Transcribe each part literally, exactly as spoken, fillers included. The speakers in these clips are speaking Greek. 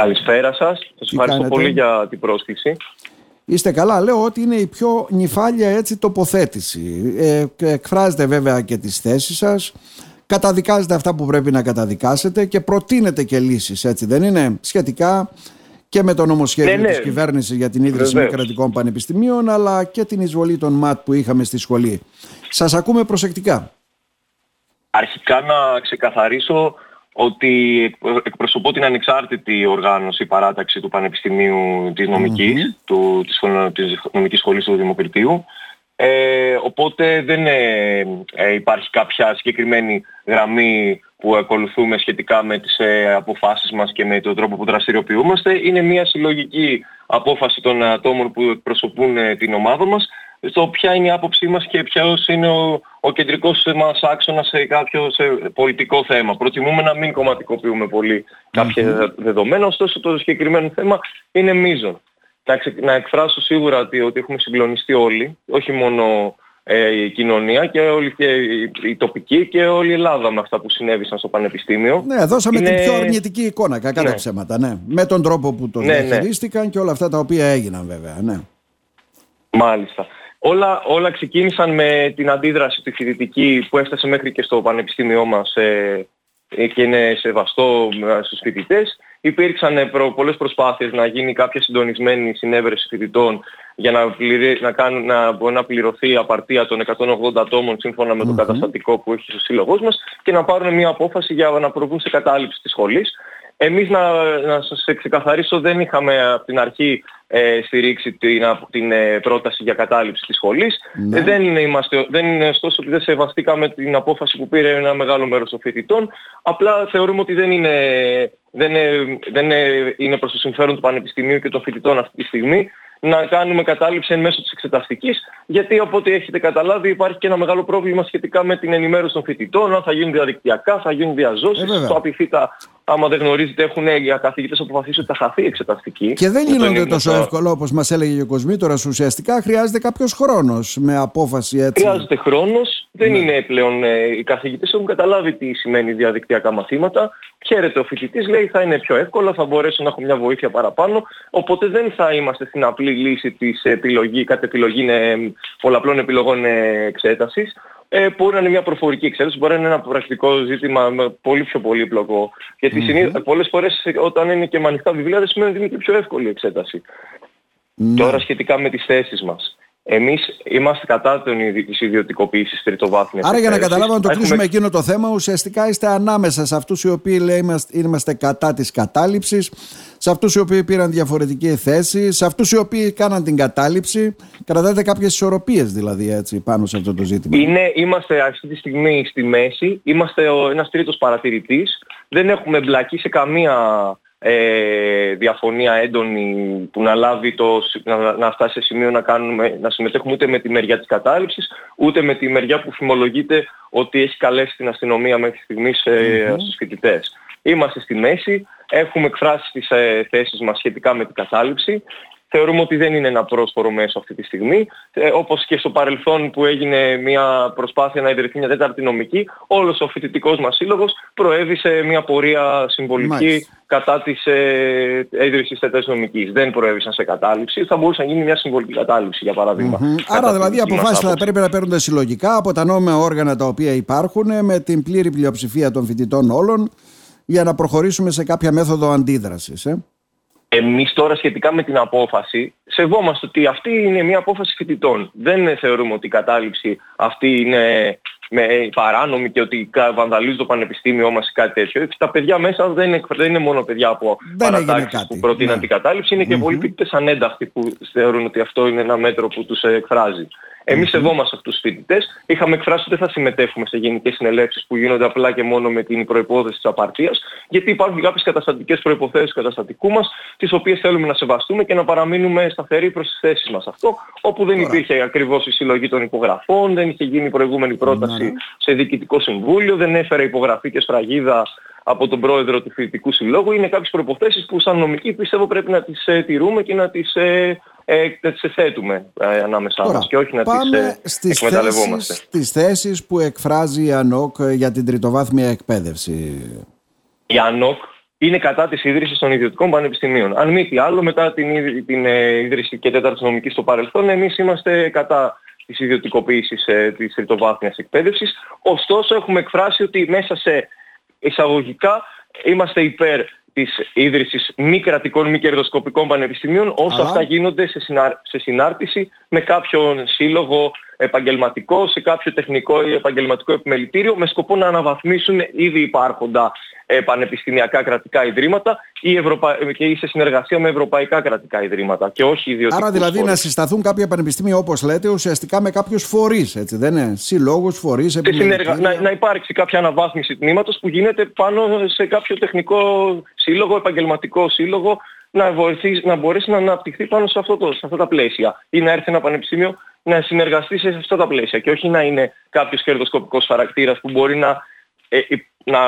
Καλησπέρα σας. Σας ευχαριστώ πολύ για την πρόσκληση. Είστε καλά? Λέω ότι είναι η πιο νυφάλια έτσι τοποθέτηση. Ε, εκφράζετε βέβαια και τις θέσεις σας, καταδικάζετε αυτά που πρέπει να καταδικάσετε και προτείνετε και λύσεις, έτσι δεν είναι, σχετικά και με το νομοσχέδιο ναι, ναι. της κυβέρνησης για την ίδρυση μη κρατικών πανεπιστημίων, αλλά και την εισβολή των ΜΑΤ που είχαμε στη σχολή. Σας ακούμε προσεκτικά. Αρχικά να ξεκαθαρίσω ότι εκπροσωπώ την ανεξάρτητη οργάνωση παράταξη του Πανεπιστημίου της Νομικής, mm-hmm. του, της, της Νομικής Σχολής του Δημοκρατίου. Ε, οπότε δεν ε, ε, υπάρχει κάποια συγκεκριμένη γραμμή που ακολουθούμε σχετικά με τις ε, αποφάσεις μας και με τον τρόπο που δραστηριοποιούμαστε. Είναι μια συλλογική απόφαση των ατόμων που εκπροσωπούν ε, την ομάδα μας, στο ποια είναι η άποψή μας και ποιος είναι ο, ο κεντρικός μας άξονας σε κάποιο σε πολιτικό θέμα. Προτιμούμε να μην κομματικοποιούμε πολύ κάποια mm-hmm. δεδομένα, ωστόσο το συγκεκριμένο θέμα είναι μείζον. Να, ξε, να εκφράσω σίγουρα ότι, ότι έχουμε συγκλονιστεί όλοι, όχι μόνο ε, η κοινωνία και όλη και η, η τοπική και όλη η Ελλάδα με αυτά που συνέβησαν στο Πανεπιστήμιο. Ναι, δώσαμε είναι... την πιο αρνητική εικόνα, κακά τα ναι. ψέματα, ναι. Με τον τρόπο που το ναι, διαχειρίστηκαν ναι. και όλα αυτά τα οποία έγιναν βέβαια, ναι. Μάλιστα. Όλα, όλα ξεκίνησαν με την αντίδραση τη φοιτητική που έφτασε μέχρι και στο πανεπιστήμιό μας ε, και είναι σεβαστό στους φοιτητές. Υπήρξαν προ, πολλές προσπάθειες να γίνει κάποια συντονισμένη συνέβρεση φοιτητών για να, πληρε, να, κάνουν, να, να πληρωθεί η απαρτία των εκατόν ογδόντα ατόμων σύμφωνα με mm-hmm. το καταστατικό που έχει ο σύλλογός μας και να πάρουν μια απόφαση για να προβούν σε κατάληψη της σχολής. Εμείς, να, να σας ξεκαθαρίσω, δεν είχαμε από την αρχή ε, στηρίξει την, την ε, πρόταση για κατάληψη της σχολής. Ναι. Δεν, είναι, είμαστε, δεν είναι ωστόσο ότι δεν σεβαστήκαμε την απόφαση που πήρε ένα μεγάλο μέρος των φοιτητών. Απλά θεωρούμε ότι δεν είναι, δεν είναι, δεν είναι προς το συμφέρον του Πανεπιστημίου και των φοιτητών αυτή τη στιγμή να κάνουμε κατάληψη εν μέσω της εξεταστικής, γιατί από ό,τι έχετε καταλάβει υπάρχει και ένα μεγάλο πρόβλημα σχετικά με την ενημέρωση των φοιτητών, αν θα γίνουν διαδικτυακά, θα γίνουν διαζώσεις, ε, το απειφύτα, άμα δεν γνωρίζετε, έχουν οι καθηγητές αποφασίσει ότι θα χαθεί η εξεταστική. Και δεν γίνονται τόσο τα... εύκολο όπως μας έλεγε ο Κοσμήτωρας, ουσιαστικά χρειάζεται κάποιος χρόνος με απόφαση έτσι. Χρειάζεται χρόνος, δεν ναι. είναι πλέον, ε, οι καθηγητές έχουν καταλάβει τι σημαίνει διαδικτυακά μαθήματα. Χαίρεται ο φοιτητής, λέει θα είναι πιο εύκολο, θα μπορέσω να έχω μια βοήθεια παραπάνω, οπότε δεν θα είμαστε στην απλή λύση της επιλογή, κατ' επιλογή πολλαπλών επιλογών εξέτασης. Ε, μπορεί να είναι μια προφορική εξέταση, μπορεί να είναι ένα πρακτικό ζήτημα πολύ πιο πολύπλοκο. Γιατί mm-hmm. πολλές φορές όταν είναι και με ανοιχτά βιβλία δεν σημαίνει ότι είναι και πιο εύκολη η εξέταση. Mm-hmm. Τώρα σχετικά με τις θέσεις μας. Εμείς είμαστε κατά της ιδιωτικοποίησης τριτοβάθμιας. Άρα για να καταλάβω να το έχουμε... κλείσουμε εκείνο το θέμα, ουσιαστικά είστε ανάμεσα σε αυτούς οι οποίοι λέει, είμαστε, είμαστε κατά της κατάληψης, σε αυτούς οι οποίοι πήραν διαφορετική θέση, σε αυτούς οι οποίοι κάναν την κατάληψη. Κρατάτε κάποιες ισορροπίες δηλαδή έτσι, πάνω σε αυτό το ζήτημα. Είναι, είμαστε αυτή τη στιγμή στη μέση, είμαστε ο, ένας τρίτος παρατηρητής, δεν έχουμε μπλακεί σε καμία... Ε, διαφωνία έντονη που να, λάβει το, να, να φτάσει σε σημείο να, κάνουμε, να συμμετέχουμε ούτε με τη μεριά της κατάληψης ούτε με τη μεριά που φημολογείται ότι έχει καλέσει την αστυνομία μέχρι στιγμής ε, mm-hmm. στους φοιτητές. Είμαστε στη μέση, έχουμε εκφράσει τις ε, θέσεις μας σχετικά με την κατάληψη. Θεωρούμε ότι δεν είναι ένα πρόσφορο μέσο αυτή τη στιγμή. Ε, όπως και στο παρελθόν που έγινε μια προσπάθεια να ιδρυθεί μια τέταρτη νομική, όλος ο φοιτητικός μας σύλλογος προέβησε μια πορεία συμβολική Μάλιστα. κατά της ε, ίδρυσης τέταρτης νομικής. Δεν προέβησαν σε κατάληψη. Θα μπορούσε να γίνει μια συμβολική κατάληψη, για παράδειγμα. Mm-hmm. Άρα, δηλαδή, αποφάσεις θα πρέπει να παίρνονται συλλογικά από τα νόμιμα όργανα τα οποία υπάρχουν με την πλήρη πλειοψηφία των φοιτητών όλων για να προχωρήσουμε σε κάποια μέθοδο αντίδρασης. Ε. Εμείς τώρα σχετικά με την απόφαση σεβόμαστε ότι αυτή είναι μια απόφαση φοιτητών. Δεν θεωρούμε ότι η κατάληψη αυτή είναι παράνομη και ότι βανδαλίζει το πανεπιστήμιο μας ή κάτι τέτοιο. Τα παιδιά μέσα δεν είναι, δεν είναι μόνο παιδιά από παρατάξεις που προτείναν ναι. την κατάληψη, είναι και mm-hmm. πολλοί φοιτητές ανένταχτοι που θεωρούν ότι αυτό είναι ένα μέτρο που τους εκφράζει. Εμείς σεβόμαστε αυτούς τους φοιτητές. Είχαμε εκφράσει ότι δεν θα συμμετέχουμε σε γενικές συνελεύσεις που γίνονται απλά και μόνο με την προϋπόθεση της απαρτίας, γιατί υπάρχουν κάποιες καταστατικές προϋποθέσεις του καταστατικού μας, τις οποίες θέλουμε να σεβαστούμε και να παραμείνουμε σταθεροί προς τις θέσεις μας. Αυτό, όπου δεν υπήρχε ακριβώς η συλλογή των υπογραφών, δεν είχε γίνει προηγούμενη πρόταση σε διοικητικό συμβούλιο, δεν έφερε υπογραφή και σφραγίδα από τον πρόεδρο του Φοιτητικού Συλλόγου. Είναι κάποιες προϋποθέσεις που σαν νομικοί πιστεύω πρέπει να τις ε, τηρούμε και να τις ε, ε, θέτουμε ε, ανάμεσά Ωραία. μας και όχι να πάμε τις ε, εκμεταλλευόμαστε. Στις θέσεις που εκφράζει η ΑΝΟΚ για την τριτοβάθμια εκπαίδευση. Η ΑΝΟΚ είναι κατά της ίδρυσης των ιδιωτικών πανεπιστημίων. Αν μη τι άλλο, μετά την, την ε, ίδρυση και τέταρτης νομικής στο παρελθόν, εμείς είμαστε κατά της ιδιωτικοποίησης ε, της τριτοβάθμιας εκπαίδευσης. Ωστόσο, έχουμε εκφράσει ότι μέσα σε εισαγωγικά είμαστε υπέρ της ίδρυσης μη κρατικών, μη κερδοσκοπικών πανεπιστημίων, όσο Α. αυτά γίνονται σε, συνάρ, σε συνάρτηση με κάποιον σύλλογο επαγγελματικό, σε κάποιο τεχνικό ή επαγγελματικό επιμελητήριο, με σκοπό να αναβαθμίσουν ήδη υπάρχοντα ε, πανεπιστημιακά κρατικά ιδρύματα ή, ευρωπα... ή σε συνεργασία με ευρωπαϊκά κρατικά ιδρύματα και όχι ιδιωτικούς. Άρα δηλαδή φορείς. Να συσταθούν κάποια πανεπιστήμια, όπως λέτε, ουσιαστικά με κάποιους φορείς, έτσι δεν είναι, συλλόγους, φορείς, επιμελητήρια. Να, να υπάρξει κάποια αναβάθμιση τμήματος που γίνεται πάνω σε κάποιο τεχνικό σύλλογο, επαγγελματικό σύλλογο, να, βοηθήσει, να μπορέσει να αναπτυχθεί πάνω σε, αυτό το, σε αυτά τα πλαίσια ή να έρθει ένα πανεπιστήμιο να συνεργαστεί σε αυτά τα πλαίσια και όχι να είναι κάποιος κερδοσκοπικός χαρακτήρας που μπορεί να, ε, να,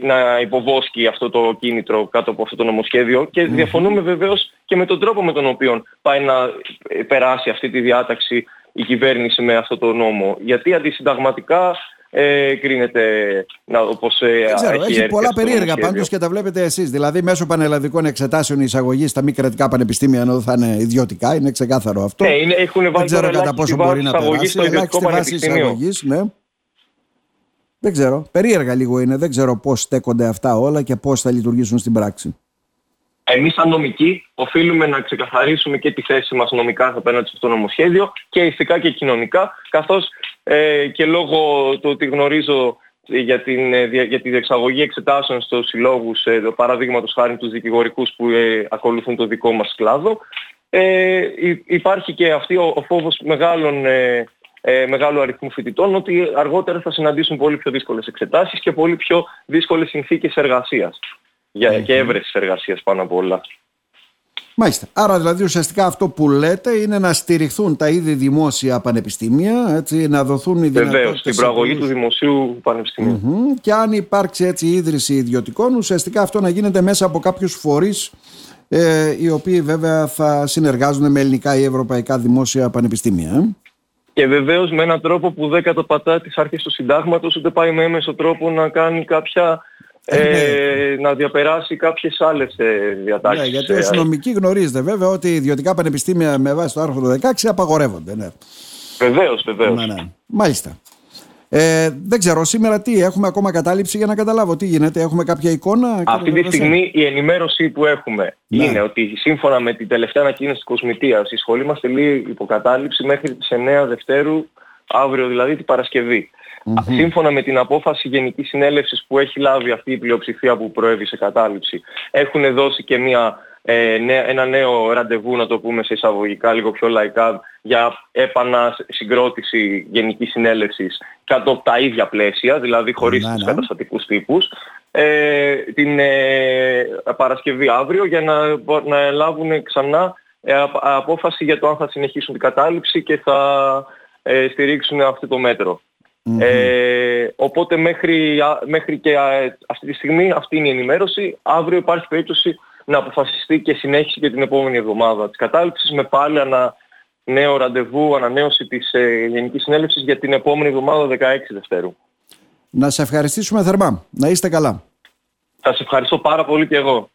να υποβόσκει αυτό το κίνητρο κάτω από αυτό το νομοσχέδιο και διαφωνούμε βεβαίως και με τον τρόπο με τον οποίο πάει να περάσει αυτή τη διάταξη η κυβέρνηση με αυτό το νόμο, γιατί αντισυνταγματικά Ε, κρίνεται να, όπως ε, Δεν ξέρω, έχει, έχει πολλά περίεργα πάντως και τα βλέπετε εσείς. Δηλαδή μέσω πανελλαδικών εξετάσεων εισαγωγή στα μη κρατικά πανεπιστήμια, ενώ θα είναι ιδιωτικά, είναι ξεκάθαρο αυτό. Ναι, είναι, έχουν βάλει τώρα ελάχιστη εισαγωγή στο ιδιωτικό πανεπιστήμιο. Ναι. Δεν ξέρω, περίεργα λίγο είναι. Δεν ξέρω πώς στέκονται αυτά όλα και πώς θα λειτουργήσουν στην πράξη. Εμείς σαν νομικοί οφείλουμε να ξεκαθαρίσουμε και τη θέση μας νομικά απέναντι στο νομοσχέδιο και ηθικά και κοινωνικά, καθώς ε, και λόγω του ότι γνωρίζω για, την, ε, για τη διεξαγωγή εξετάσεων στους συλλόγους, ε, παραδείγματος χάρη τους δικηγορικούς που ε, ακολουθούν το δικό μας κλάδο, ε, υπάρχει και αυτή ο, ο φόβος μεγάλων, ε, ε, μεγάλου αριθμού φοιτητών ότι αργότερα θα συναντήσουν πολύ πιο δύσκολες εξετάσεις και πολύ πιο δύσκολες συνθήκες εργασίας. Για, και έβρεση εργασίας πάνω απ' όλα. Μάλιστα. Άρα δηλαδή ουσιαστικά αυτό που λέτε είναι να στηριχθούν τα ήδη δημόσια πανεπιστήμια, έτσι, να δοθούν οι δυνατότητες. Βεβαίως, στην προαγωγή του δημοσίου πανεπιστημίου. Mm-hmm. Και αν υπάρξει έτσι ίδρυση ιδιωτικών, ουσιαστικά αυτό να γίνεται μέσα από κάποιους φορείς, ε, οι οποίοι βέβαια θα συνεργάζονται με ελληνικά ή ευρωπαϊκά δημόσια πανεπιστήμια. Ε. Και βεβαίως με έναν τρόπο που δεν καταπατά τις αρχές του συντάγματος, ούτε πάει με έμεσο τρόπο να κάνει κάποια. Ε, να διαπεράσει κάποιες άλλες διατάξεις. Ναι, γιατί ως νομικοί γνωρίζετε βέβαια ότι οι ιδιωτικά πανεπιστήμια με βάση το άρθρο δεκαέξι απαγορεύονται. Ναι. Βεβαίως, βεβαίως. Ναι, ναι. Μάλιστα. Ε, δεν ξέρω σήμερα τι έχουμε ακόμα κατάληψη για να καταλάβω τι γίνεται. Έχουμε κάποια εικόνα. Αυτή τη στιγμή η ενημέρωση που έχουμε ναι. είναι ότι σύμφωνα με την τελευταία ανακοίνωση της Κοσμητείας η σχολή μας τελεί υποκατάληψη μέχρι τις εννέα Δευτέρου, αύριο δηλαδή την Παρασκευή. Mm-hmm. Σύμφωνα με την απόφαση Γενικής Συνέλευσης που έχει λάβει αυτή η πλειοψηφία που προέβη σε κατάληψη, έχουν δώσει και μια, ε, νέα, ένα νέο ραντεβού, να το πούμε σε εισαγωγικά λίγο πιο λαϊκά, για επανασυγκρότηση Γενικής Συνέλευσης κάτω από τα ίδια πλαίσια, δηλαδή χωρίς mm-hmm. τους καταστατικούς τύπους, ε, την ε, Παρασκευή αύριο για να, να λάβουν ξανά ε, απόφαση για το αν θα συνεχίσουν την κατάληψη και θα ε, στηρίξουν αυτό το μέτρο. Mm-hmm. Ε, οπότε μέχρι, μέχρι και αυτή τη στιγμή αυτή είναι η ενημέρωση. Αύριο υπάρχει περίπτωση να αποφασιστεί και συνέχιση και την επόμενη εβδομάδα της κατάληψης με πάλι ένα νέο ραντεβού, ανανέωση της ε, Γενικής Συνέλευσης για την επόμενη εβδομάδα δεκαέξι Δευτέρου. Να σε ευχαριστήσουμε θερμά. Να είστε καλά. Θα σε ευχαριστώ πάρα πολύ και εγώ.